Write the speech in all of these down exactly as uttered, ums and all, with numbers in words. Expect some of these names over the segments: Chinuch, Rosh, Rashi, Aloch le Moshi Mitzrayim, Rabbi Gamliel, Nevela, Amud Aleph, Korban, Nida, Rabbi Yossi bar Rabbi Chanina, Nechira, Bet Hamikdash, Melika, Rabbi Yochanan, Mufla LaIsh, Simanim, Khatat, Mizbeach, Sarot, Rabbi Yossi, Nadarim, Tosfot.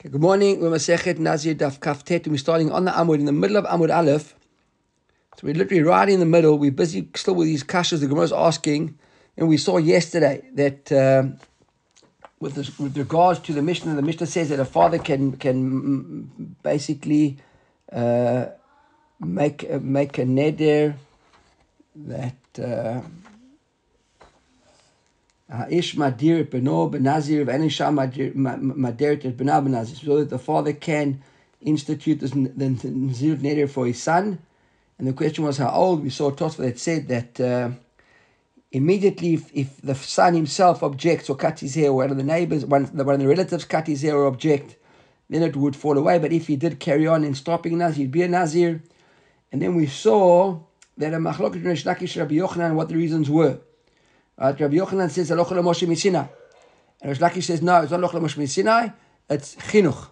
Okay, good morning. We're Masechet Nazir Daf Kaftet. We're starting on the Amud, in the middle of Amud Aleph. So we're literally right in the middle. We're busy still with these kashas the Gemara is asking. And we saw yesterday that uh, with, this, with regards to the Mishnah, the Mishnah says that a father can can basically uh, make, uh, make a neder that... Uh, So that the father can institute this Nazirut Neder for his son. And the question was how old. We saw Tosfot that said that uh, immediately if, if the son himself objects or cuts his hair, or one of the neighbors, one, one of the relatives cut his hair or object, then it would fall away. But if he did carry on in stopping Nazir, he'd be a Nazir. And then we saw that a Machloket Reish Lakish Rabbi Yochanan, what the reasons were. Uh, Rabbi Yochanan says Aloch le Moshi Mitzrayim, and Reish Lakish says no, it's not Aloch le Moshi Mitzrayim, it's Chinuch.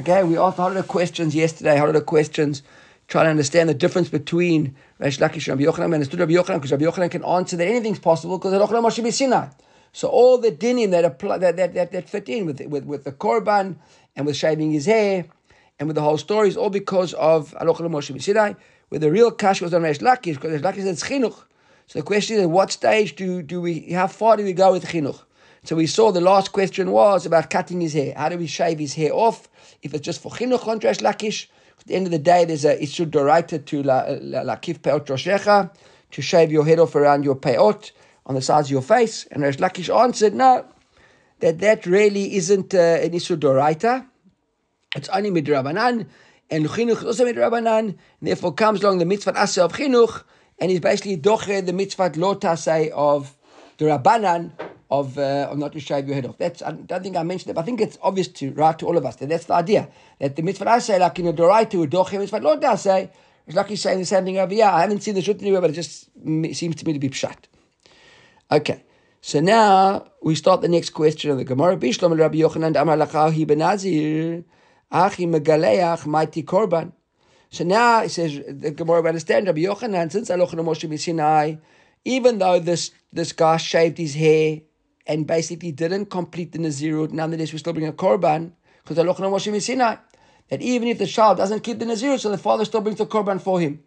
Okay, we asked a lot of questions yesterday, a lot of questions trying to understand the difference between Reish Lakish and Rabbi Yochanan. We understood Rabbi Yochanan because Rabbi Yochanan can answer that anything's possible because Aloch le Moshi Mitzrayim. So all the dinim that apply that that that, that fit in with, with with the Korban and with shaving his hair and with the whole story is all because of Aloch le Moshi Mitzrayim, where the real kash was on Reish Lakish because Reish Lakish says Chinuch. So the question is, at what stage do, do we, how far do we go with Chinuch? So we saw the last question was about cutting his hair. How do we shave his hair off? If it's just for Chinuch on Reish Lakish, at the end of the day, there's a Issur Doraita to Lakif Peot Roshecha, to shave your head off around your peot, on the sides of your face. And Reish Lakish answered, no, that that really isn't uh, an Issur Doraita. It's only Midrabanan, and Chinuch is also Midrabanan, and therefore comes along the mitzvah Aseh of Chinuch, and he's basically doche the mitzvah lotasei of the Rabbanan of, uh, of not to shave your head off. That's, I don't think I mentioned it, but I think it's obvious to right to all of us that that's the idea. That the mitzvah asei, like in the doraita, doche mitzvah lotasei, it's like he's saying the same thing over here. I haven't seen the shut anywhere, but it just it seems to me to be pshat. Okay, so now we start the next question of the Gemara. Bishlam Rabbi Yochanan Amar Lachahi Benazir Achi Megaleach Mighty Korban. So now it says the Gemara, we understand Rabbi Yochanan, since Aloch le Moshi Mitzrayim, even though this this guy shaved his hair and basically didn't complete the Nazirut, nonetheless we still bring a Korban because Aloch le Moshi Mitzrayim. That even if the child doesn't keep the Nazirut, so the father still brings the Korban for him.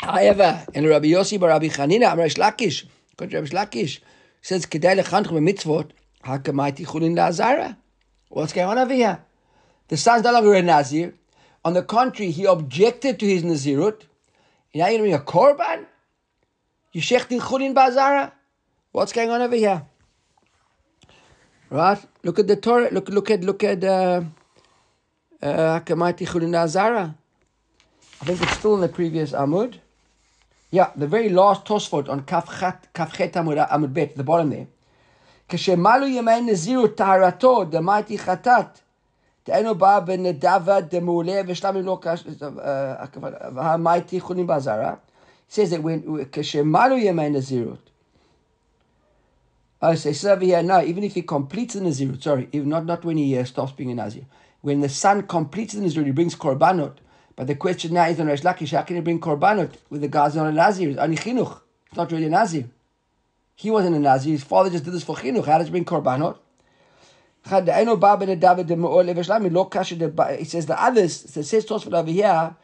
However, and Rabbi Yossi bar Rabbi Chanina, Reish Lakish, Rabbi Lakish says Kedei lechanchum mitzvot hakamaiti Chulin Bazara. What's going on over here? The son's no longer a Nazir. On the contrary, he objected to his Nazirut. Now you're doing a Korban? You're shechting Chulin Bazara? What's going on over here? Right? Look at the Torah. Look, look at, look at, uh, uh, Hakamati Chulin Bazara. I think it's still in the previous Amud. Yeah, the very last Tosfot on Kafchet Amud, Amud Bet, the bottom there. Keshemalu Yemei Nazirut Taharato, the mighty Khatat. It says that when Keshemalu Yemei Nazirut. I say, so over here, no, even if he completes the Nazirut, sorry, if not, not when he uh, stops being a Nazir. When the son completes the Nazirut, he brings Korbanot. But the question now is on Reish Lakish, how can he bring Korbanot with the guy's not a Nazir? It's only Chinuch. It's not really a Nazir. He wasn't a Nazir. His father just did this for Chinuch. How does he bring Korbanot? It says the others, it says Tosfot over here,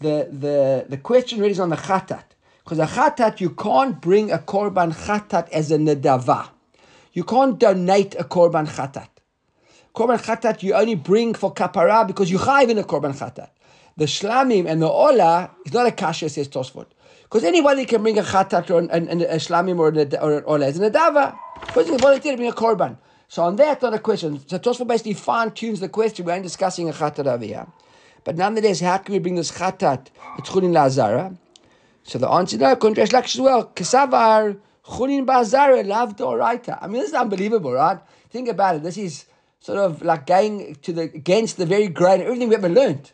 the, the, the question really is on the Khatat. Because a Khatat, you can't bring a Korban Khatat as a Nedava. You can't donate a Korban Khatat. Korban Khatat you only bring for Kapara because you chayiv in a Korban Khatat. The Shlamim and the Ola is not a Kasha, says Tosfot. Because anybody can bring a Khatat or an, an, an, a Shlamim or, a, or an Ola as a Nedava. Because you volunteer to bring a Korban. So on that, not a question. So Tosfot basically fine-tunes the question. We aren't discussing a Khatat over here. But nonetheless, how can we bring this Khatat to Chulin Lazara? So the answer, no, contrast Lakish as well. Kesavar, Chulin Bazara, Lav Doraita. I mean, this is unbelievable, right? Think about it. This is sort of like going to the against the very grain, everything we ever learned.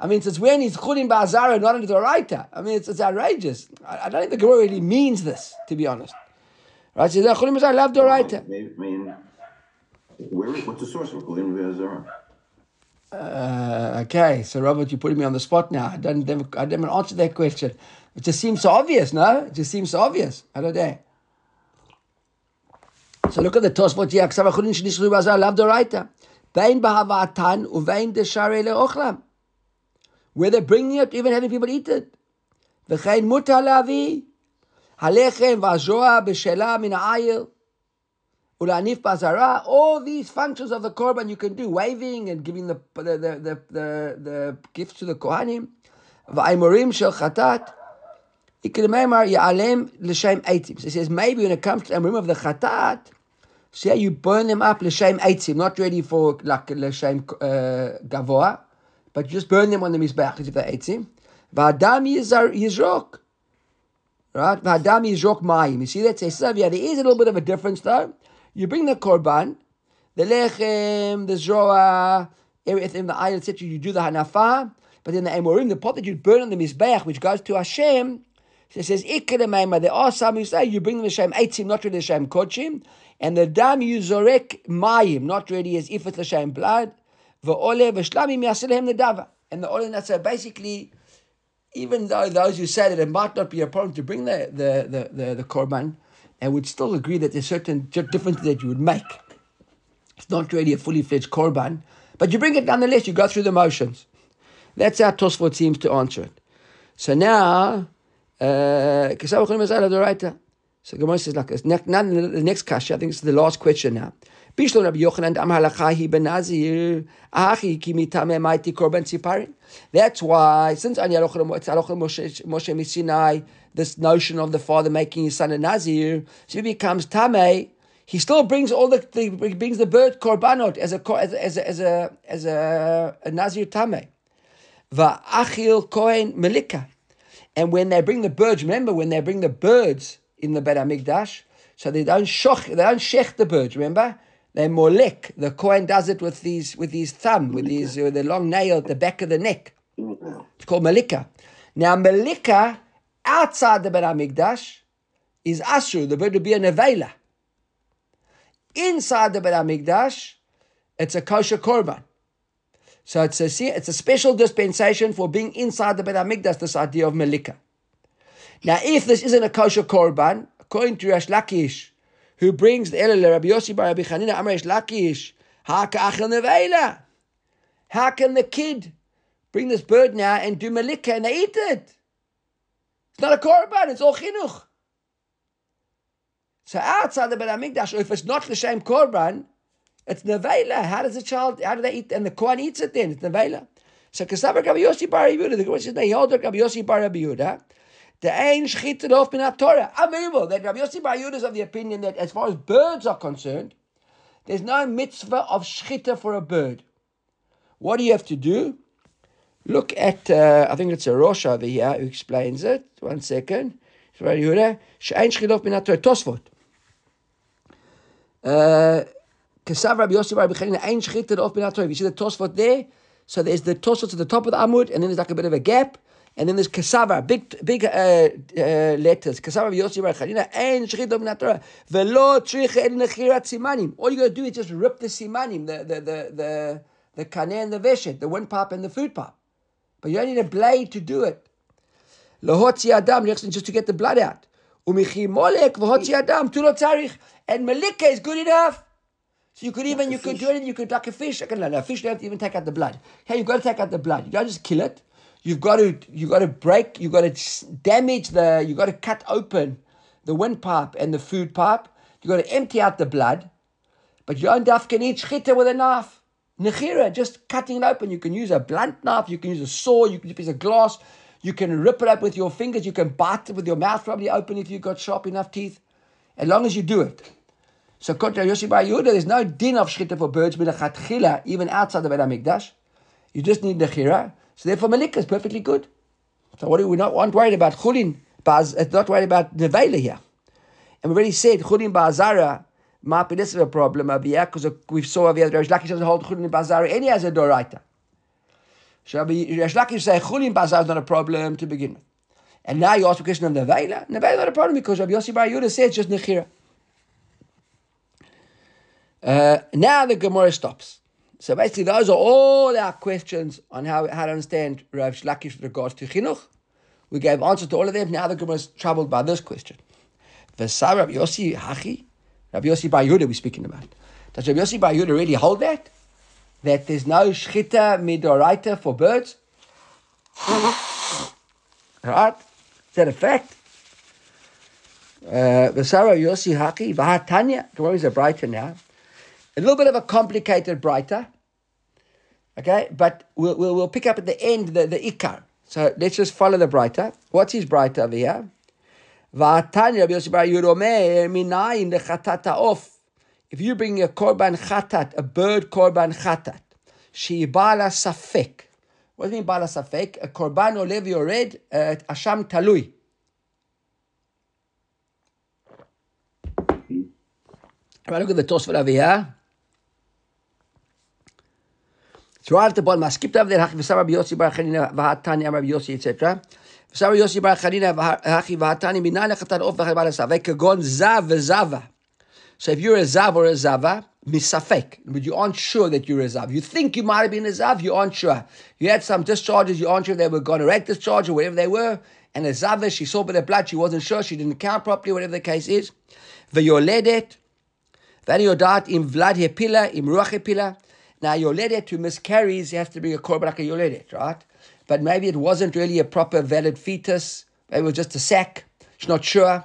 I mean, since when is Chulin Bazara not a Doraita? I mean, it's, it's outrageous. I, I don't think the Gemara really means this, to be honest. Right, so the Chulin Bazara loved the writer. I mean, where, what's the source of Chulin Bazara? Uh, okay, so Robert, you're putting me on the spot now. I don't, I didn't answer that question. It just seems so obvious, no? It just seems so obvious. I don't know. So look at the Tosfot. Yaksav Chulin Shnishlu Bazar Lav Doraita. Vein Bahavatan Uvein Deshare LeOchlam. Where they're bringing it, even having people eat it. V'chein Muta Lavi Halechem Vazoa B'Shela Min Ha'ayil Ulanif Bazara. All these functions of the Korban you can do, waving and giving the the the the, the, the gifts to the Kohanim. V'aimurim Shel Khatat. It says maybe when it comes to the Amurim of the Khatat, say you burn them up l'shem eitzim, not ready for like l'shem uh, gavoa, but you just burn them on the Mizbeach if they're eitzim. V'adam yizrok, right? V'adam yizrok ma'im. You see that? Says Zav, yeah, there is a little bit of a difference though. You bring the korban, the lechem, the zroa, everything, the iron, et cetera. You do the hanafa, but then the Amurim, the pot that you burn on the Mizbeach, which goes to Hashem. So it says, there are some who say, you bring them the Shem Eitzim, not really the Shem Kodshim, and the Dam you Zorek Mayim, not really as if it's the Shem Blood, V'Ole V'Shlamim Yaselhem Nedava. And the Ola and so basically, even though those who say that it might not be a problem to bring the the the, the, the Korban, they would still agree that there's certain differences that you would make. It's not really a fully-fledged Korban, but you bring it nonetheless, you go through the motions. That's how Tosfot seems to answer it. So now... Uh, so Gemara says like this. Now the next kasha, I think it's the last question now. Bishlam Rabbi Yochanan Am Halachahi Benazir Achi Kimitame Maiti Korban Siparin. That's why since it's Aloch le Moshi Mitzrayim, this notion of the father making his son a Nazir, so he becomes Tameh. He still brings all the, the he brings the bird korbanot as a as a as a as a, as a, a Nazir Tameh. Va Achil Kohen Melika. And when they bring the birds, remember when they bring the birds in the Bet Hamikdash, so they don't shoch, they don't shech the birds. Remember, they molek. The Kohen does it with these, with his thumb, with his with the long nail at the back of the neck. It's called Melika. Now Melika outside the Bet Hamikdash is asur. The bird would be a nevela. Inside the Bet Hamikdash, it's a kosher korban. So it's a, it's a special dispensation for being inside the Bet HaMikdash, this idea of Melika. Now, if this isn't a kosher korban, according to Reish Lakish, who brings the Ela Rabbi Yossi bar Rabbi Chanina, Amar Reish Lakish, how can the kid bring this bird now and do Melika and they eat it? It's not a korban, it's all chinuch. So outside the Bet HaMikdash, or if it's not l'shem korban, it's nevela. How does the child, how do they eat? And the Kohen eats it then. It's nevela. So, Kesavak Rabbi Yossi bar Rabbi Yehuda, the Gemara says, Nehodak Rabbi Yossi bar Rabbi Yehuda, the Ein Schitter of Minat Torah. Unbelievable that Rabbi Yossi bar Yehuda is of the opinion that as far as birds are concerned, there's no mitzvah of Schitter for a bird. What do you have to do? Look at, uh, I think it's a Rosh over here who explains it. One second. Rabbi Yehuda, Ein Schitter of Minat Torah, Tosfot. Uh, You see the Tosfot there? So there's the Tosfot at the top of the Amud, and then there's like a bit of a gap, and then there's Kesava, big big uh, uh, letters. Kesava Yossi bar Chanina, Ein Shechita Min HaTorah, V'lo Tzrich El Nechirat Simanim. All you got to do is just rip the Simanim, the the the the the Kaneh and the Veshet, the windpipe and the food pipe. But you don't need a blade to do it. L'hotzi Adam, just to get the blood out. U'michi molek v'hotzi Adam, tu lo tzarich. And Melika is good enough. So you could even, like you could do it, you could, like a fish, like a, like a fish, you don't have to even take out the blood. Hey, you've got to take out the blood. You don't just kill it. You've got to, you've got to break, you've got to damage the, you've got to cut open the windpipe and the food pipe. You've got to empty out the blood. But you don't have to eat shchita with a knife. Nechira, just cutting it open. You can use a blunt knife, you can use a saw, you can use a piece of glass. You can rip it up with your fingers. You can bite it with your mouth probably open if you've got sharp enough teeth. As long as you do it. So, Kotra Yossi bar Yehuda, there's no din of shchita for birds, even outside the Bet HaMikdash. You just need nechira. So, therefore, Melika is perfectly good. So, what do we not want? Worried about Chulin Bazara, not worried about nevela here. And we already said Chulin Bazara might be less of a problem over here because we saw over here that Reish Lakish doesn't hold Chulin Bazara any as a doraita. So, Reish Lakish says Chulin Bazara is not a problem to begin with. And now you ask the question of nevela. Nevela is not a problem because Rabbi Yossi bar Yehuda says just nechira. Uh, now the Gemara stops. So basically those are all our questions on how, how to understand Rav Shlakish with regards to Chinuch. We gave answers to all of them. Now the Gemara is troubled by this question. V'sar Rabbi Yossi hachi Rabbi Yossi bar Yehuda we're speaking about. Does Rabbi Yossi bar Yehuda really hold that? That there's no Shchita Midoraita for birds? Right? Is that a fact? Uh, V'sara Yossi Haki, V'hatanya, tomorrow is a brighter now. A little bit of a complicated brighter. Okay, but we'll, we'll, we'll pick up at the end the, the Ikar. So let's just follow the brighter. What's his brighter over here? If you bring a korban khatat, a bird korban khatat, sheibala safek. What does it mean bala safek? A korban olev yored at Asham talui. Right, look at the Tosfot over here. It's right at the bottom. I skipped over there. Rabbi Yossi bar Chanina, Vahatani, Rabbi Yossi, et cetera. Rabbi Yossi bar Chanina, Vahatani, Minale Khatat Of, Vahatani, Kagon Zav, Zava. So if you're a Zav or a Zava, Misafek, but you aren't sure that you're a Zav. You think you might have been a Zav, you aren't sure. You had some discharges, you aren't sure if they were gonorrhea discharge or whatever they were. And a Zava, she saw a bit of blood, she wasn't sure, she didn't count properly, whatever the case is. The Yoledet, Vaniyodat, Im Vlad Hepila, Im Ruach Hepila. Now, Yoledet who miscarries, you have to bring a korban like a Yoledet, right? But maybe it wasn't really a proper valid fetus. Maybe it was just a sack. She's not sure.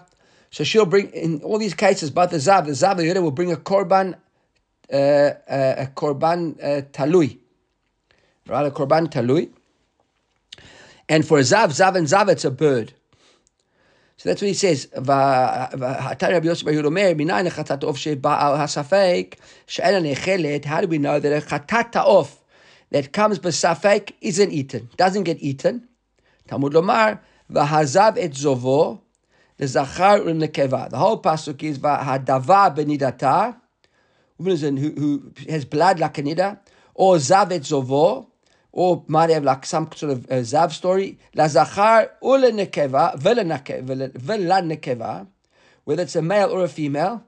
So she'll bring, in all these cases, both the Zav, the Zav, the Yoledet will bring a korban, uh, uh, a korban uh, talui. Right, a korban talui. And for a Zav, Zav and Zav, it's a bird. So that's what he says. How do we know that a khatat of that comes by safek isn't eaten, doesn't get eaten? Talmud lomar v'hazav et zovo lezachar u'nekeva. The whole pasuk is v'hadava benidata, woman who who has blood like a nida, or zav et zovo. Or might have like some sort of uh, Zav story. La Zachar Ula Nekeva, Vela Nekeva, whether it's a male or a female,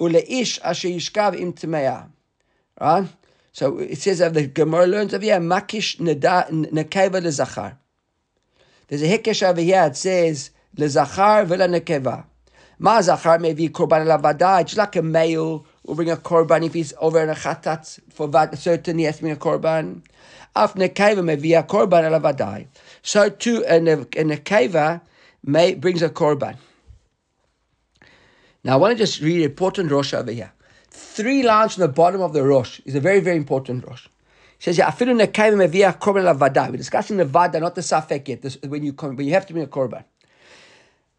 Ula Ish Asher Yishkav Im Temeah. Right? So it says that the Gemara learns over here, Makish Nekeva Le Zachar. There's a Hekesh over here, it says, Le Zachar Vela Nekeva. Ma Zachar may be Korban Lavada, it's like a male. We'll bring a korban if he's over in a khatat for certain he has to bring a korban. After nekeva may be a korban alavadai. So too a nekeva may brings a korban. Now I want to just read an important Rosh over here. Three lines from the bottom of the Rosh is a very, very important Rosh. It says, yeah, afilu nekeva may be a korban alavadai. We're discussing the vada, not the safek yet. This, when you when you have to bring a korban.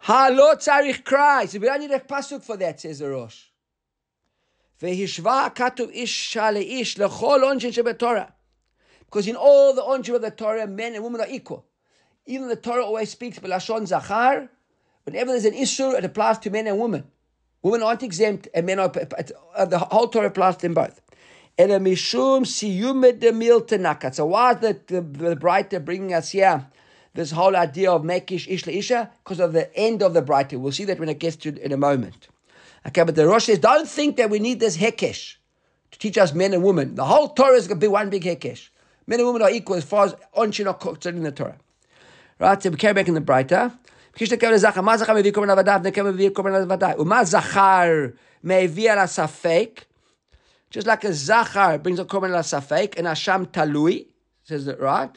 Halo tzarich krai. We don't need a pasuk for that, says the Rosh. Because in all the onshim of the Torah, men and women are equal. Even the Torah always speaks b'lashon zachar. Whenever there's an issue, it applies to men and women. Women aren't exempt, and men are. The whole Torah applies to them both. So why is the, the, the brighter bringing us here this whole idea of mekish ish leisha? Because of the end of the brighter. We'll see that when it gets to in a moment. Okay, but the Rosh says, don't think that we need this hekesh to teach us men and women. The whole Torah is going to be one big hekesh. Men and women are equal as far as onshin are concerned in the Torah. Right, so we carry back in the brighter. Just like a zachar brings a korban la safek, and asham talui, says it right.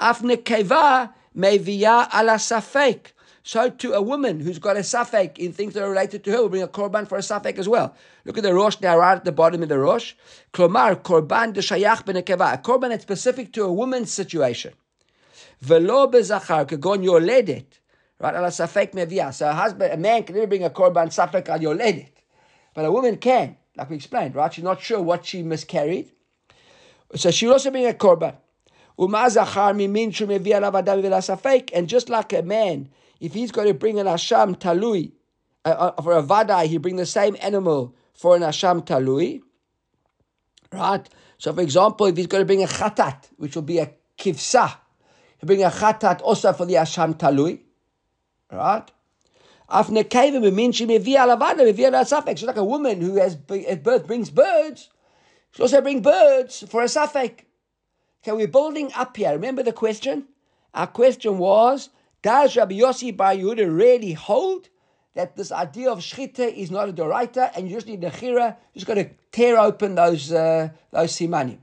Af nekeva mevia ala safek. So to a woman who's got a safek in things that are related to her, we'll bring a korban for a safek as well. Look at the Rosh now, right at the bottom of the Rosh. Klomar, korban de shayach ben nekeva. A korban that's specific to a woman's situation. Velo bezachar, kagon yoledet. Right, ala safek mevia. So a husband, a man can never bring a korban safek al yoledet. But a woman can, like we explained, right? She's not sure what she miscarried. So she'll also bring a korban. Uma zachar mimin shu mevia la vada vela safek. And just like a man, if he's going to bring an asham talui, uh, uh, for a vadai, he'll bring the same animal for an asham talui. Right? So for example, if he's going to bring a khatat, which will be a kivsa, he'll bring a khatat also for the asham talui. Right? It's like a woman who has at birth brings birds. She'll also bring birds for a safek. Okay, we're building up here. Remember the question? Our question was, does Rabbi Yossi bar Yehuda really hold that this idea of Schitter is not a doraita, and you just need Nechira, just got to tear open those uh, those simanim.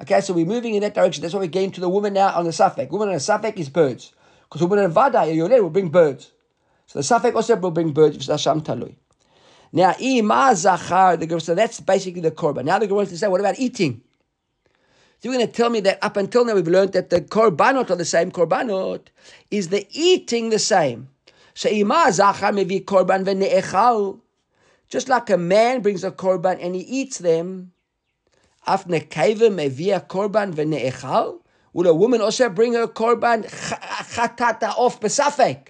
Okay, so we're moving in that direction. That's why we're getting to the woman now on the Safek. Woman on the Safek is birds. Because woman on Vada, Yoledet will bring birds. So the Safek also will bring birds, if it's Asham talui. Now, so that's basically the Korban. Now the Gemara wants to say, what about eating? So you're going to tell me that up until now we've learned that the Korbanot are the same. Korbanot is the eating the same. Just like a man brings a Korban and he eats them, will a woman also bring her Korban Khatat of Pesafek?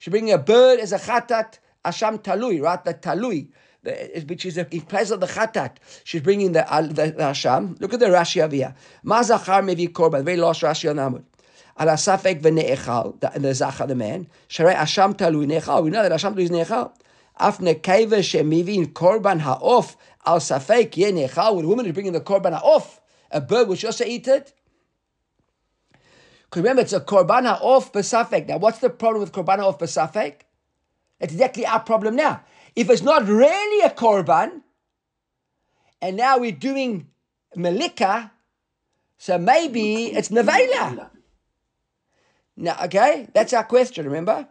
She bring a bird as a Khatat, Asham talui, right? The talui, the, which is in place of the Khatat. She's bringing the, the, the Asham. Look at the Rashi over here. Ma zachar mevi korban. Very last Rashi on Amud. Al asafek v'ne'echal. The zachar, the man. Sharei Asham talui ne'echal. We know that Asham talui is ne'echal. Af nekeva she'mivin korban ha'of. Al safek ye ne'echal. When a woman is bringing the korban ha'of, a bird will she also eat it? Because remember, it's a korban ha'of b'safek. Now, what's the problem with korban ha'of b'safek? That's exactly our problem now. If it's not really a korban, and now we're doing Melika, so maybe it's nevela. Now, okay, that's our question, remember?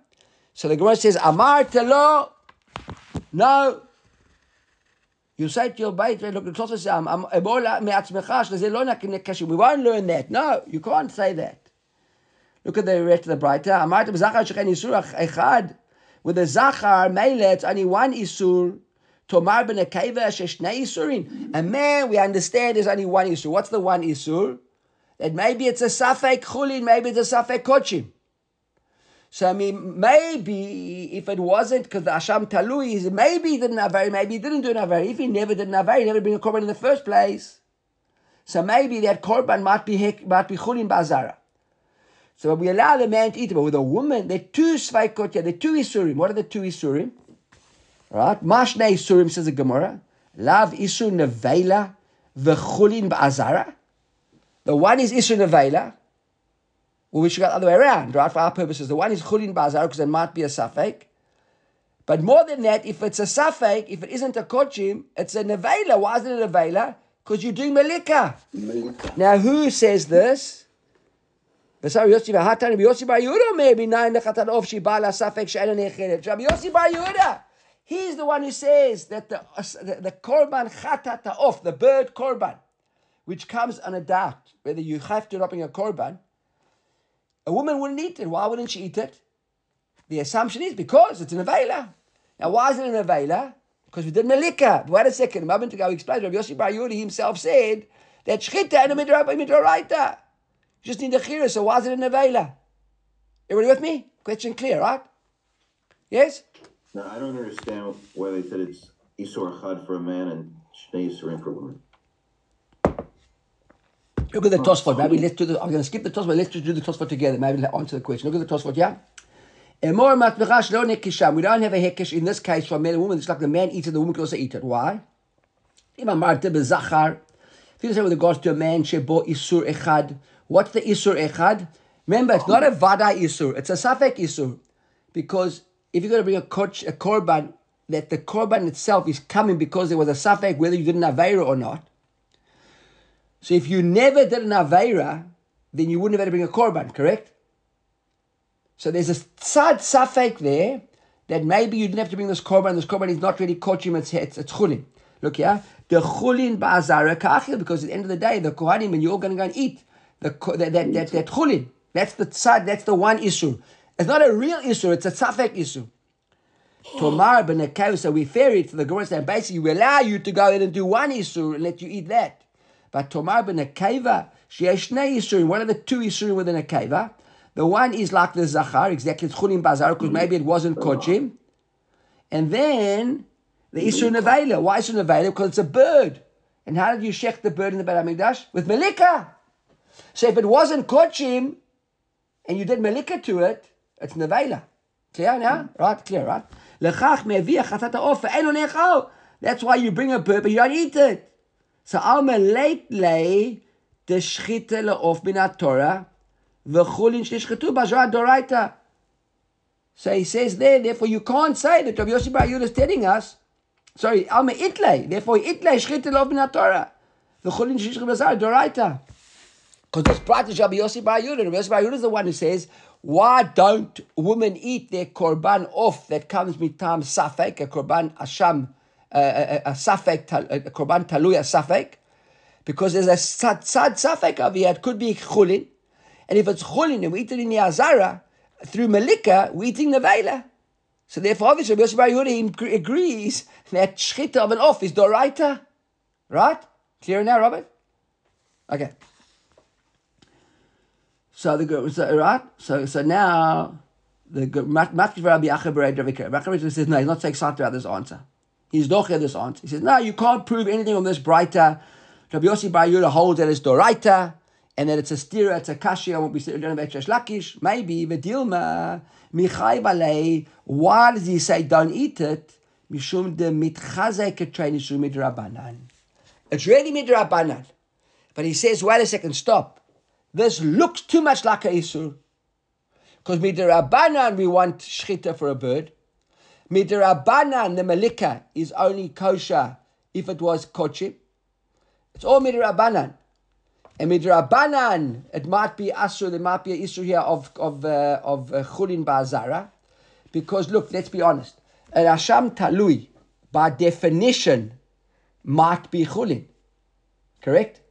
So the Gemara says, Amar telo, no. You say to your bait, look, the Tosfot says, we won't learn that. No, you can't say that. Look at the rest of the Braita. Amar telo, with the Zachar, Mele, it's only one Isur. Tomar ben Akeva, Sheshna Isurin. And man, we understand there's only one Isur. What's the one Isur? That maybe it's a Safek Chulin, maybe it's a Safek Kochim. So, I mean, maybe if it wasn't because the Asham Talui, maybe he didn't Avari, maybe he didn't do an Avari. If he never did an Avari, he never bring a Korban in the first place. So maybe that Korban might be hek, might be Chulin Bazara. So we allow the man to eat it, but with a woman, there are two sveikot, there are two isurim. What are the two isurim? Right? Mashne isurim, says the Gemara. Lav isur nevela v'chulin ba'azara. The one is isur nevela, well, we should go the other way around, right, for our purposes. The one is chulin ba'azara, because there might be a safek. But more than that, if it's a safek, if it isn't a kochim, it's a nevela. Why is it a nevela? Because you're doing melika. Melika. Now, who says this? Rabbi Yossi bar Yehuda, he's the one who says that the the, the korban chatata off, the bird korban, which comes on a doubt whether you have to dropping a korban, a woman wouldn't eat it. Why wouldn't she eat it? The assumption is because it's an avela. Now, why is it an avela? Because we did melika. Wait a second, a moment ago, we explained. Rabbi Yossi bar Yehuda himself said that shchita and a midoraita. You just need a chira, so why is it an avela? Everybody with me? Question clear, right? Yes? No, I don't understand why they said it's isur chad for a man and shnei isurim for a woman. Look at the oh, Tosfot. Maybe let's do the, I'm going to skip the Tosfot. Let's just do the Tosfot together. Maybe let's answer the question. Look at the Tosfot, yeah? We don't have a hekesh in this case for a man and woman. It's like the man eats it, the woman can also eat it. Why? If you say with regards to a man, shebo isur echad, what's the Isur Echad? Remember, it's not a Vada Isur. It's a Safek Isur. Because if you're going to bring a, koch, a Korban, that the Korban itself is coming because there was a Safek, whether you did an Aveira or not. So if you never did an Aveira, then you wouldn't have had to bring a Korban, correct? So there's a sad Safek there, that maybe you didn't have to bring this Korban. This Korban is not really Kochim, it's, it's, it's Chulin. Look here. The Chulin Ba'azara Ka'achil, because at the end of the day, the Kohanim, and you're all going to go and eat. The, that that that, that chulin, that's the tzad, that's the one issue. It's not a real issue. It's a tzafek issue. Tomar ben Akav, so we ferry it to the Gemara and basically we allow you to go in and do one issue and let you eat that. But Tomar ben Akava, she has shnei issue. One of the two issue within a keva. The one is like the zachar, exactly chulin bazar, because maybe it wasn't kochim. And then the issue nevela. Why issue nevela? Because it's a bird. And how did you shech the bird in the Bet Hamikdash? With melika. So if it wasn't kochim, and you did melika to it, it's nevela. Clear now? Right? Clear, right? Lechach me'aviyah chatata ofa eno nechal. That's why you bring a bird, but you don't eat it. So al meleit lei de shchita le'of bin haTorah v'chulin shnishchetu b'azara doraita. So he says there, therefore you can't say that Rabbi Yossi bar Yehuda is telling us, sorry, Alma Itlay, therefore Itlay Shechita Lo B'na Torah. The Chulin Shechita Bazara, Doraita. Because it's Pratish Rabbi Yossi bar Yehuda. Rabbi Yossi bar Yehuda is the one who says, why don't women eat their korban off that comes mitam safek, a korban asham, a, a, a safek, a korban talui, a safek? Because there's a sad, sad safek over here. It could be chulin. And if it's chulin and we eat it in the azara, through Melika, we're eating the vela. So therefore, obviously, Rabbi Yossi bar Yehuda agrees that shchita of an off is doraita. Right? Clear now, Robert? Okay. So the so, right, so so now the matkiv Rabbi Acher Bered Rabbi Acher says no, he's not so excited about this answer. He's docher this answer. He says no, you can't prove anything on this brighter. Rabbi Yossi bar Yehuda holds that it's doraita and that it's a stira, it's a kashia. What we said about Reish Lakish, maybe v'dilma michay balei. Why does he say don't eat it? Mishum de mitchazek etrenishu midrabanan. It's really midrabanan, but he says wait a second, stop. This looks too much like a isur. Because midirabanan, we want shchita for a bird. Midirabanan, the melika, is only kosher if it was kochim. It's all midirabanan. And midirabanan, it might be asur, there might be an isur here of, of, uh, of uh, Chulin Bazara. Because look, let's be honest. An Asham talui, by definition, might be Chulin. Correct?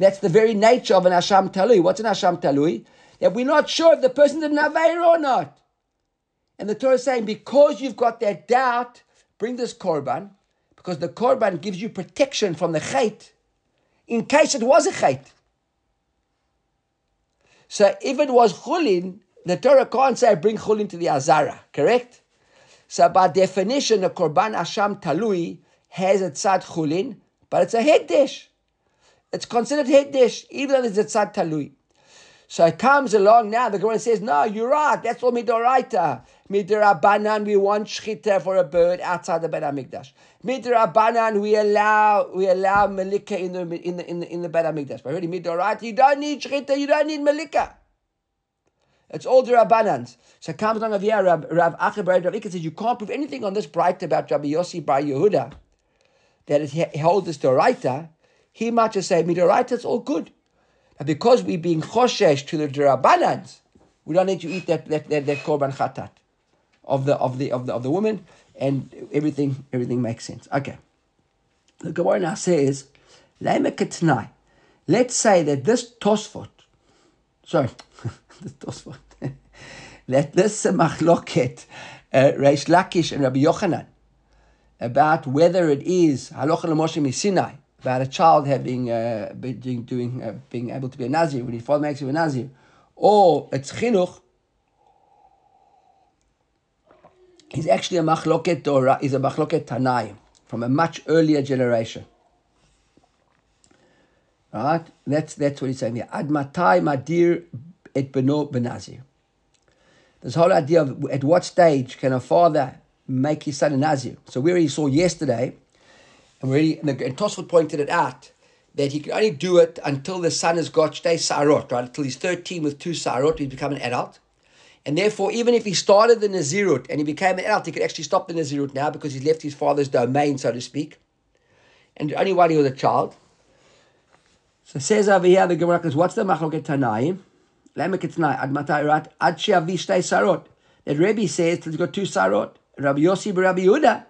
That's the very nature of an Asham talui. What's an Asham talui? That we're not sure if the person did an aveira or not. And the Torah is saying, because you've got that doubt, bring this korban, because the korban gives you protection from the chait, in case it was a chait. So if it was chulin, the Torah can't say, bring chulin to the azara, correct? So by definition, the korban Asham talui has a tzad chulin, but it's a head dish. It's considered head dish, even though it's a tzad talui. So it comes along now, the Gemara says, no, you're right, that's all midoraita. Midirabanan, we want shchita for a bird outside the Bet Hamikdash. Midirabanan, we allow we allow melika in the in the in the, in the Bet Hamikdash. But really, midoraita, you don't need shchita, you don't need melika. It's all dirabanans. So it comes along over here, Rav Acher Bered Rav Ikka says, you can't prove anything on this bright about Rabbi Yossi bar Yehuda, that it holds this doraita. He might just say, midoraita, it's all good. But because we're being choshesh to the derabanans, we don't need to eat that that that, that korban khatat of the of the of the of the woman, and everything everything makes sense. Okay. The Gemara now says, Leimeketnai. Let's say that this Tosfot, sorry, this Tosfot, that this machloket, uh, Reish Lakish and Rabbi Yochanan, about whether it is Aloch le Moshi Mitzrayim, about a child having uh, doing, doing uh, being able to be a Nazir when his father makes him a Nazir, or it's Chinuch, is actually a machloket Torah, is a machloket Tanaim from a much earlier generation. Right? That's that's what he's saying here. Ad matai madir et beno benazir. This whole idea of at what stage can a father make his son a Nazir? So where he saw yesterday. And, really, and, the, and Tosfot pointed it out that he can only do it until the son has got shtei sarot, right? Until he's thirteen with two sarot, he's become an adult. And therefore, even if he started the Nazirut and he became an adult, he could actually stop the Nazirut now because he's left his father's domain, so to speak. And only while he was a child. So says over here, the Gemara says, what's the machloket Tanaim? Lamek etnai, ad matai rat, ad she'avi shtei sarot. That Rebbe says, till he's got two sarot. Rabbi Yossi bar Rabbi Yehuda,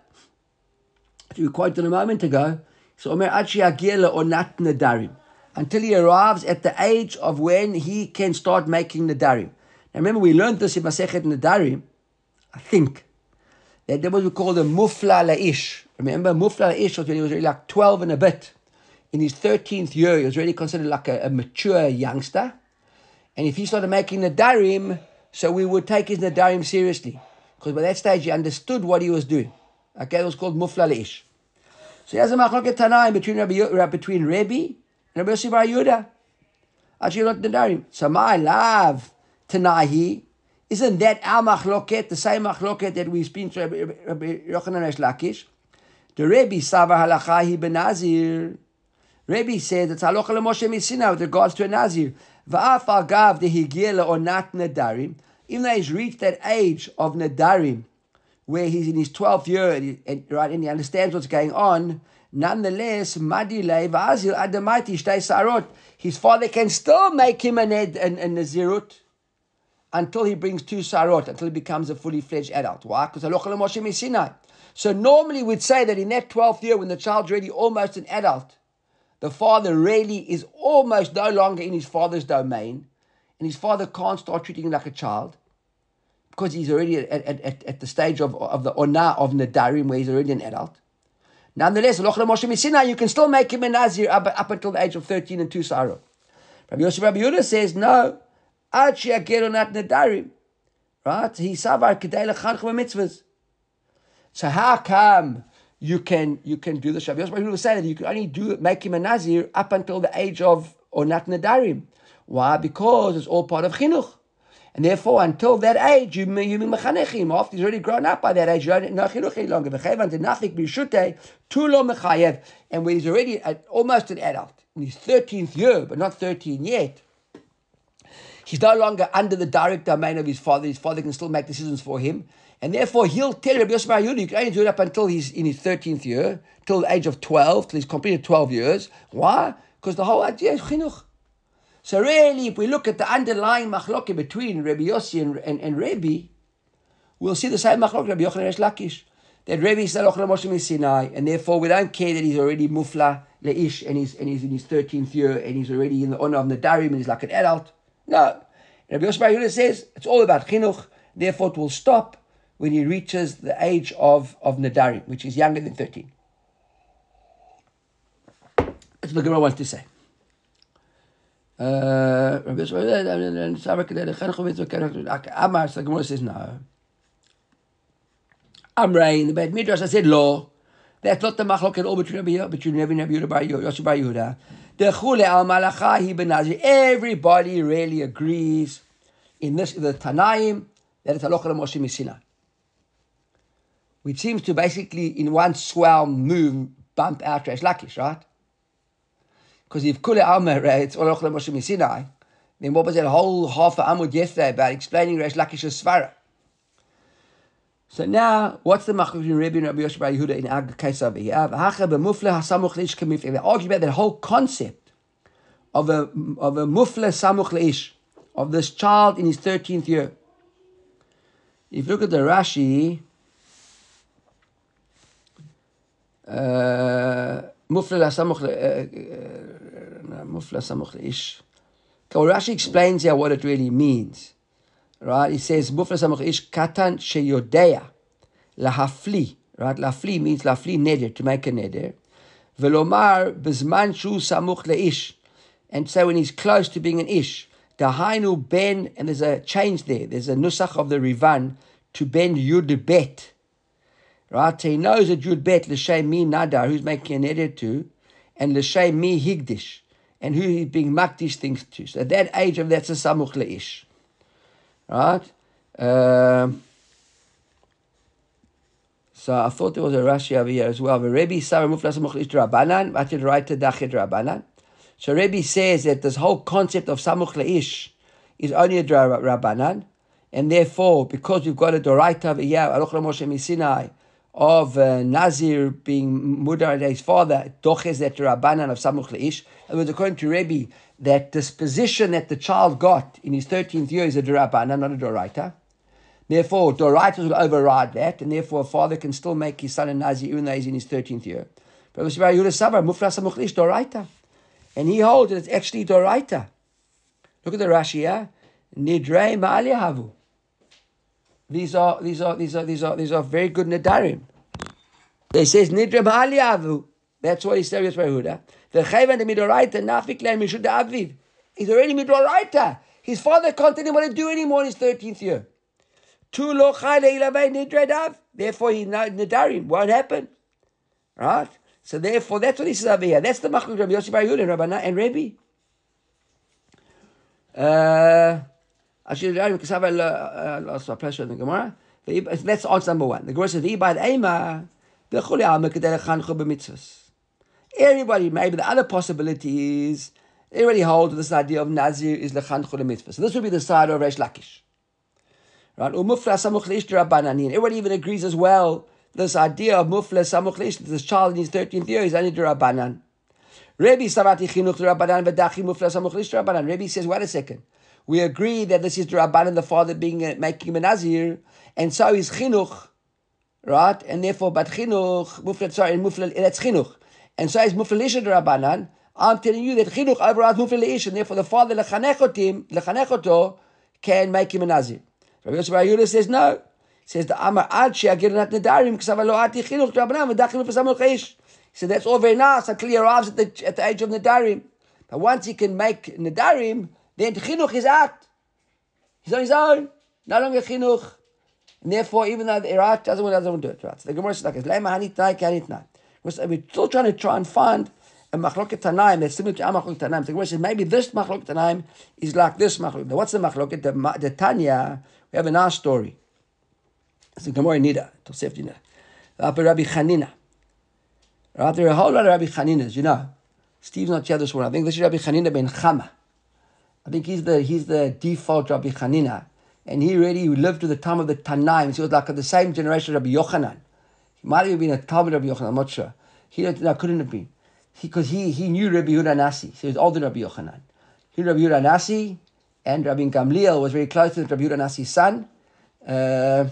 we quoted a moment ago, so Omer Achi Agiela Onat Nadarim, until he arrives at the age of when he can start making Nadarim. Now remember, we learned this in Masechet Nadarim, I think, that there was what we call the Mufla LaIsh. Remember, Mufla LaIsh was when he was really like twelve and a bit. In his thirteenth year, he was really considered like a, a mature youngster. And if he started making Nadarim, so we would take his Nadarim seriously. Because by that stage, he understood what he was doing. Okay, it was called Mufla LaIsh. So he has a machloket Tanaim between Rabbi between Rebbe and Rabbi Yossi bar Yehuda. Actually, not Nadarim. So my love, Tanahi, isn't that our machloket, the same machloket that we've been to Rabbi, Rabbi Yochanan Reish Lakish? The Rebbe Sava Halachahi Benazir. Rebbe said it's Halacha LeMoshe MiSinai with regards to a Nazir. Va'af al gav dehigiela or not Nadarim. even though he's reached that age of Nadarim, where he's in his twelfth year, and he, and, right, and he understands what's going on, nonetheless, Madilei v'azil adamati shtei sarot. His father can still make him a Nazirut until he brings two sarot, until he becomes a fully fledged adult. Why? Because Aloch le Moshi Mitzrayim. So normally we'd say that in that twelfth year, when the child's already almost an adult, the father really is almost no longer in his father's domain, and his father can't start treating him like a child because he's already at, at, at, at the stage of, of the Ona of Nadarim, where he's already an adult. Nonetheless, Aloch le Moshi Mitzrayim, you can still make him a Nazir up, up until the age of thirteen and two sarot. Rabbi Yossi bar Rabbi Yehuda says, no, Ad sheyageru nat Nadarim, right? He savar kedei lechanech b'mitzvahs. So how come you can you can do this? Rabbi Yossi bar Rabbi Yehuda said that you can only do make him a Nazir up until the age of or nat Nadarim. Why? Because it's all part of Chinuch. And therefore, until that age, you you mechanechim. After he's already grown up by that age, you don't know chinuch any longer. V'chevan denafik b'shutei tulo mechayev. And when he's already at, almost an adult, in his thirteenth year, but not thirteen yet, he's no longer under the direct domain of his father. His father can still make decisions for him. And therefore, he'll tell Rabbi Yossi bar Yehuda, you can only do it up until he's in his thirteenth year, till the age of twelve, till he's completed twelve years. Why? Because the whole idea is chinuch. So really, if we look at the underlying machloket between Rabbi Yossi and, and, and Rabbi, we'll see the same machloket, Rabbi Yochanan Reish Lakish, that Rabbi is Aloch le Moshi MiSinai, and therefore we don't care that he's already Mufla LaIsh, and he's and he's in his thirteenth year, and he's already in the honor of Nadarim, and he's like an adult. No, Rabbi Yossi bar Yehuda says it's all about chinuch. Therefore, it will stop when he reaches the age of of Nadarim, which is younger than thirteen. That's what the Gemara wants to say. Uh, Rabbi Yossi says no. Amrei in the Bet Midrash, I said lo. That's not the machlok at all between Rabbi Yehuda bar Yossi bar Yehuda. The Chule al Malachahi ben Nazir. Everybody really agrees in this the Tanaim that it's Aloch le Moshi Mitzrayim, which seems to basically in one swell move bump out Reish Lakish, right? Because if Kule Amar, it's Aloch le Moshi Mitzrayim, then what was that whole half an amud yesterday about explaining Reish Lakish's Svara? So now, what's the machlok between Rabbi and Rabbi Yossi bar Yehuda in our case over here? They argue about that whole concept of a of a mufla samuch leish, of this child in his thirteenth year. If you look at the Rashi, uh, Mufla LaSamuch LaIsh. Rashi explains here what it really means. Right? He says, Mufla LaSamuch LaIsh Katan Sheyodeya Lahafli. Right? Lafli means Lafli Neder, to make a Neder. Velomar Bezman Shu Samuch LaIsh. And so when he's close to being an Ish, Dahainu Ben, and there's a change there. There's a Nusach of the Rivan to Ben Yud Bet. Right, so he knows that Yud Bet l'shem mi nadar, who's making an edit to, and l'shem mi higdish, and who he's being makdish things to. So at that age of that's a samuch leish, right? Um, so I thought there was a Rashi over here as well. The Rebbe says mufla samuch leish drabanan, v'atir raita dachet drabanan. So Rebbe says that this whole concept of samuch leish is only a drabanan, and therefore because we've got a doraita over here, Aloch le Moshe MiSinai, of uh, Nazir being mudar his father, doches that Rabbanan of Samuch Leish. It was according to Rebbe that disposition that the child got in his thirteenth year is a Rabbanan, not a Doraita. Therefore, Doraitas will override that, and therefore a father can still make his son a Nazir even though he's in his thirteenth year. But Rabbi Yehuda Sabar, Mufla Samuch Leish, Doraita. And he holds that it's actually Doraita. Look at the Rashi here. Nidrei Ma'ali Havu. These are these are these are these are these are very good nadarim. They says nidre b'aliyavu. That's what he said with Yehuda. The chayvan the midoraita nafik leim mishud aviv. He's already midoraita. His father can't tell him what to do anymore in his thirteenth year. Tu lo chay leilavay nidre dav. Therefore, he nadarim won't happen. Right. So therefore, that's what he says over here. That's the machlok Rabbi Yossi bar Yehuda and Rabbanah and Rebbe. Uh. That's answer number one. The Gemara says, everybody, maybe the other possibility is, everybody holds this idea of Nazir is lechanchu lemitzvah. So this would be the side of Reish Lakish. Right? Everybody even agrees as well, this idea of Mufla Samuch LaIsh, this child in his thirteenth year is only Durabanan. Rabbi Savati Chinuch Durabanan, Vadachi Mufla Samuch LaIsh Durabanan. Rabbi says, wait a second. We agree that this is Durabanan, the father being making him a Nazir, and so is Chinuch, right? And therefore, but Chinuch, Mufla, sorry, Mufla, that's Chinuch. And so is Mufla LaIsh Durabanan. I'm telling you that Chinuch overrides Mufla LaIsh, and therefore the father Lechanechotim, Lechanechoto, can make him a Nazir. Rabbi Yossi bar Rabbi Chanina says no. He says the Amar Ad She'agirinat Nadarim K'sav Lo Ati Chinuch D'Rabbanan V'Dachin V'Samuch LaIsh. He said that's all very nice until he arrives at the at the age of Nadarim. But once he can make Nadarim, then Chinuch is out. He's on his own, no longer Chinuch. And therefore, even though the Iraq doesn't want, doesn't want to do it, right? So the Gemara is like, we're still trying to try and find a machloket Tanaim that's similar to our machloket Tanaim. So the Gemara says maybe this machloket Tanaim is like this machloket. What's the machloket? The, the Tanya. We have a nice story. It's a Gemara Nida, Tosfot Nida. After Rabbi Chanina. Right, there are a whole lot of Rabbi Chaninas, you know. Steve's not here this one. I think this is Rabbi Chanina ben Chama. I think he's the he's the default Rabbi Chanina. And he really lived to the time of the Tanaim. He was like the same generation as Rabbi Yochanan. He might have been a Talmud Rabbi Yochanan, I'm not sure. He no, couldn't have been. Because he, he, he knew Rabbi Yehuda HaNasi. So he was older than Rabbi Yochanan. He knew Rabbi Yehuda HaNasi. And Rabbi Gamliel was very close to Rabbi Yehuda HaNasi's son. Uh,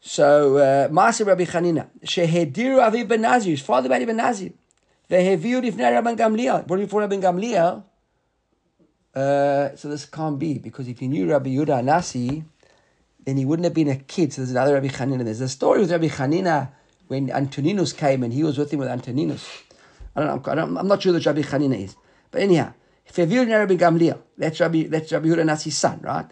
so, Maaseh uh, Rabbi Chanina, Shehediru Aviv ben Nazir, his father made him a Nazir. Veheviu Lifnei Rabbi Gamliel, brought him before Rabbi Gamliel. Uh, so this can't be, because if he knew Rabbi Yehuda HaNasi, then he wouldn't have been a kid. So there's another Rabbi Chanina. There's a story with Rabbi Chanina when Antoninus came and he was with him with Antoninus. I don't know, I don't, I'm not sure that Rabbi Chanina is. But anyhow, Feviu Rabbi Gamliel. That's Rabbi that's Rabbi Yehuda HaNasi's son, right?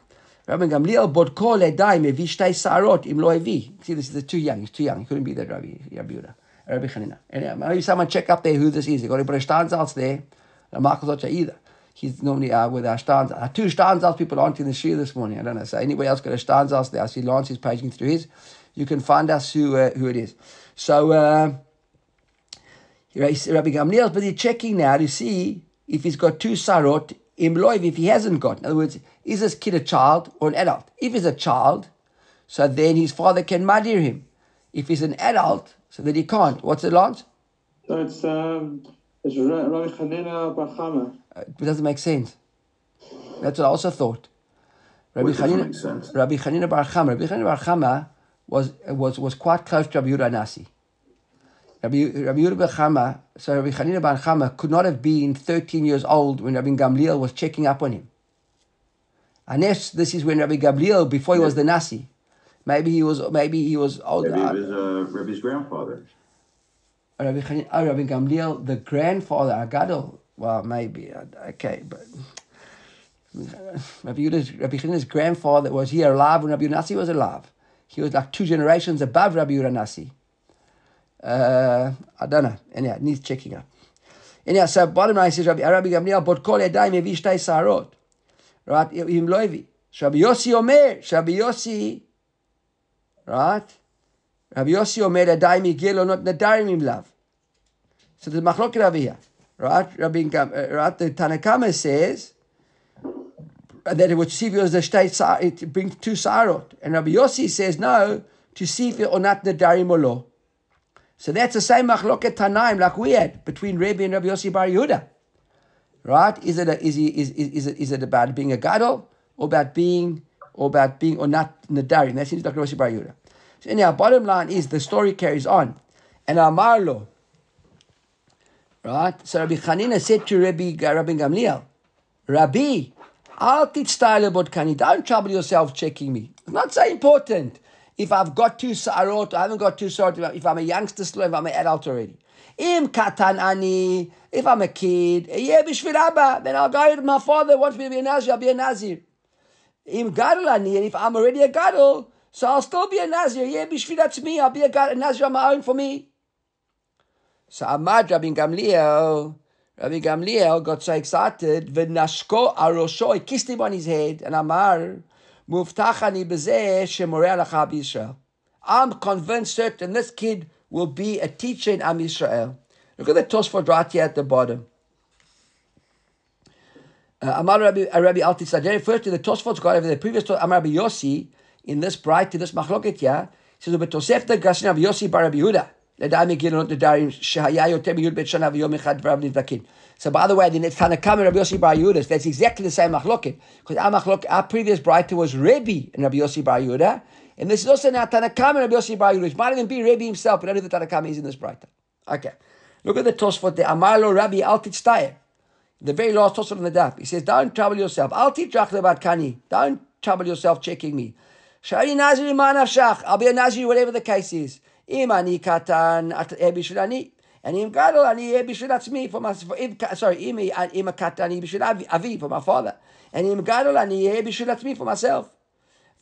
Rabbi Gamliel bod kol edai mevi shtei sarot im lo evi. See, this is too young. He's too young. He couldn't be that Rabbi Rabbi Yehuda. Rabbi Chanina. And maybe someone check up there who this is. They got a Breshtanzals there. And Michael's not either. He's normally uh, with our Shtanzals. Two Shtanzals people aren't in the shir this morning. I don't know. So anybody else got a Shtanzals there? I see Lance is paging through his. You can find us who uh, who it is. So uh, Rabbi Gamliel's busy checking now to see if he's got two sarot, imloiv, if he hasn't got. In other words, is this kid a child or an adult? If he's a child, so then his father can madir him. If he's an adult, so then he can't. What's the lance? So it's, um, it's Rabbi Chanina bar Chama. It doesn't make sense. That's what I also thought. Rabbi Chanina, Rabbi Chanina bar Chama. Rabbi Chanina bar Chama was, was, was quite close to Rabbi Yehuda HaNasi. Rabbi, Rabbi Yehuda bar Chama, so Rabbi Chanina bar Chama could not have been thirteen years old when Rabbi Gamliel was checking up on him. Unless this is when Rabbi Gamliel, before he was the Nasi, maybe he was, maybe he was older. Maybe he was uh, Rabbi's grandfather. Oh, Rabbi Chanina, oh, Rabbi Gamliel, the grandfather, Agadol. Well, maybe, okay, but Rabbi Yehuda's, Rabbi Chanina's grandfather, was he alive when Rabbi Yehuda Nasi was alive? He was like two generations above Rabbi Yehuda Nasi. Uh, I don't know. Anyhow, it needs checking up. Anyhow, so bottom line says Rabbi Rabbi Gamliel bod kol edai mevi shtei sarot, right? Im loivi. Rabbi Yossi omer. Rabbi Yossi, right? Rabbi Yossi omer edai migel or not nadarim im lav. So the machloket over here, right? Rabbi Gamliel, right? The Tanakama says that it would see if it was the shtei, it brings two sarot, and Rabbi Yossi says no to see if it or not nadarim or lo. So that's the same machloket Tanaim like we had between Rabbi and Rabbi Yossi bar Yehuda, right? Is it a, is, he, is is is it is it about being a gadol or about being or about being or not nadarim? That seems like Rabbi Yossi bar Yehuda. So anyhow, bottom line is the story carries on, and Amar lo, right? So Rabbi Chanina said to Rabbi Rabbi Gamliel, Rabbi, I'll teach style about kani. Don't trouble yourself checking me. It's not so important. If I've got two sarot, I haven't got two sarot, if I'm a youngster still, if I'm an adult already. Im katan ani, if I'm a kid, yeah, bishvil abba, then I'll go with my father, wants me to be a Nazir, I'll be a Nazir. Im gadol ani, and if I'm already a gadol, so I'll still be a Nazir, yeah, bishvil, that's me, I'll be a, gadol, a Nazir on my own for me. So Amad Rabbi Gamliel, Rabbi Gamliel got so excited, v'nashko arosho, he kissed him on his head, and Amar, I'm convinced, certain this kid will be a teacher in Am Yisrael. Look at the Tosfot right here at the bottom. Amar Rabbi Rabbi Alti Sajeri. First, in the Tosfot got over the previous Tosfot. Amar Rabbi Yossi in this bright to this machloket ya says the Tosefta Gashin Rabbi Yossi bar Rabbi Yehuda. So by the way, then it's Tanaim and Rabbi Yossi bar Yehuda. That's exactly the same machloket, because our machlok, our previous bright was Rebbe and Rabbi Yossi bar Yehuda, and this is also now Tanaim and Rabbi Yossi bar Yehuda. It might even be Rebbe himself, but only the Tanaim is in this bright. Okay, look at the Tosfot. The Amar lo Rabbi Alti Sajeri. The very last Tosfot on the daf. He says, don't trouble yourself. Al titrach levad kani. Don't trouble yourself checking me. Shari nazir ma nafshach. I'll be a nazir, whatever the case is. Im ani katan eh bishvil ani. And im gadol ani eh bishvil atzmi. For my, for, im, sorry, im, im a katan bishvil avi, for my father. And im gadol ani eh bishvil atzmi, for myself.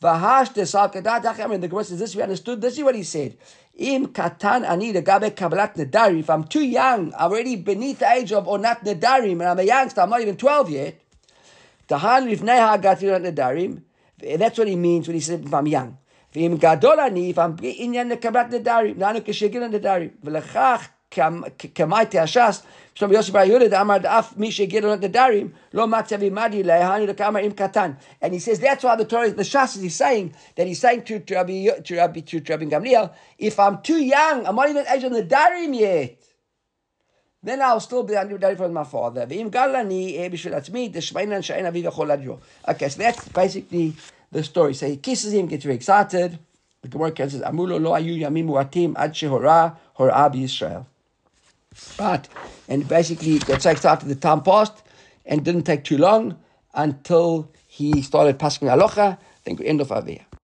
Vahash tesal kadat acham. And the Gemara says this, we understood. This is what he said. Im katan ani legabe kablat nadarim. If I'm too young, I'm already beneath the age of or not nadarim, and I'm a youngster, I'm not even twelve yet. Tahan rifnei hagatir nadarim. That's what he means when he says if I'm young. Im gadol ani, if I'm inyan kablat nadarim, nanu keshegil nadarim. V'lechach kamaiti hashas. Shlomo Yossi bar Yehuda amar af mi shegil nadarim lo matzavi madi lehanu lekamar im katan. And he says that's why the Torah, the Shas is saying that he's saying to to Rabbi to Rabbi to Rabbi Gamliel, if I'm too young, I'm not even age of nadarim yet, then I'll still be under nadarim from my father. V'im galani eh bishul atzmi deshmeinan she'en avi v'chol adjo. Okay, so that's basically the story. So he kisses him, gets very excited. The Gemara says, "Amulo lo ayu yamim muatim ad shehora hora b'Yisrael." Right, and basically it got so excited the time passed, and didn't take too long until he started passing halacha. I think we end off over here.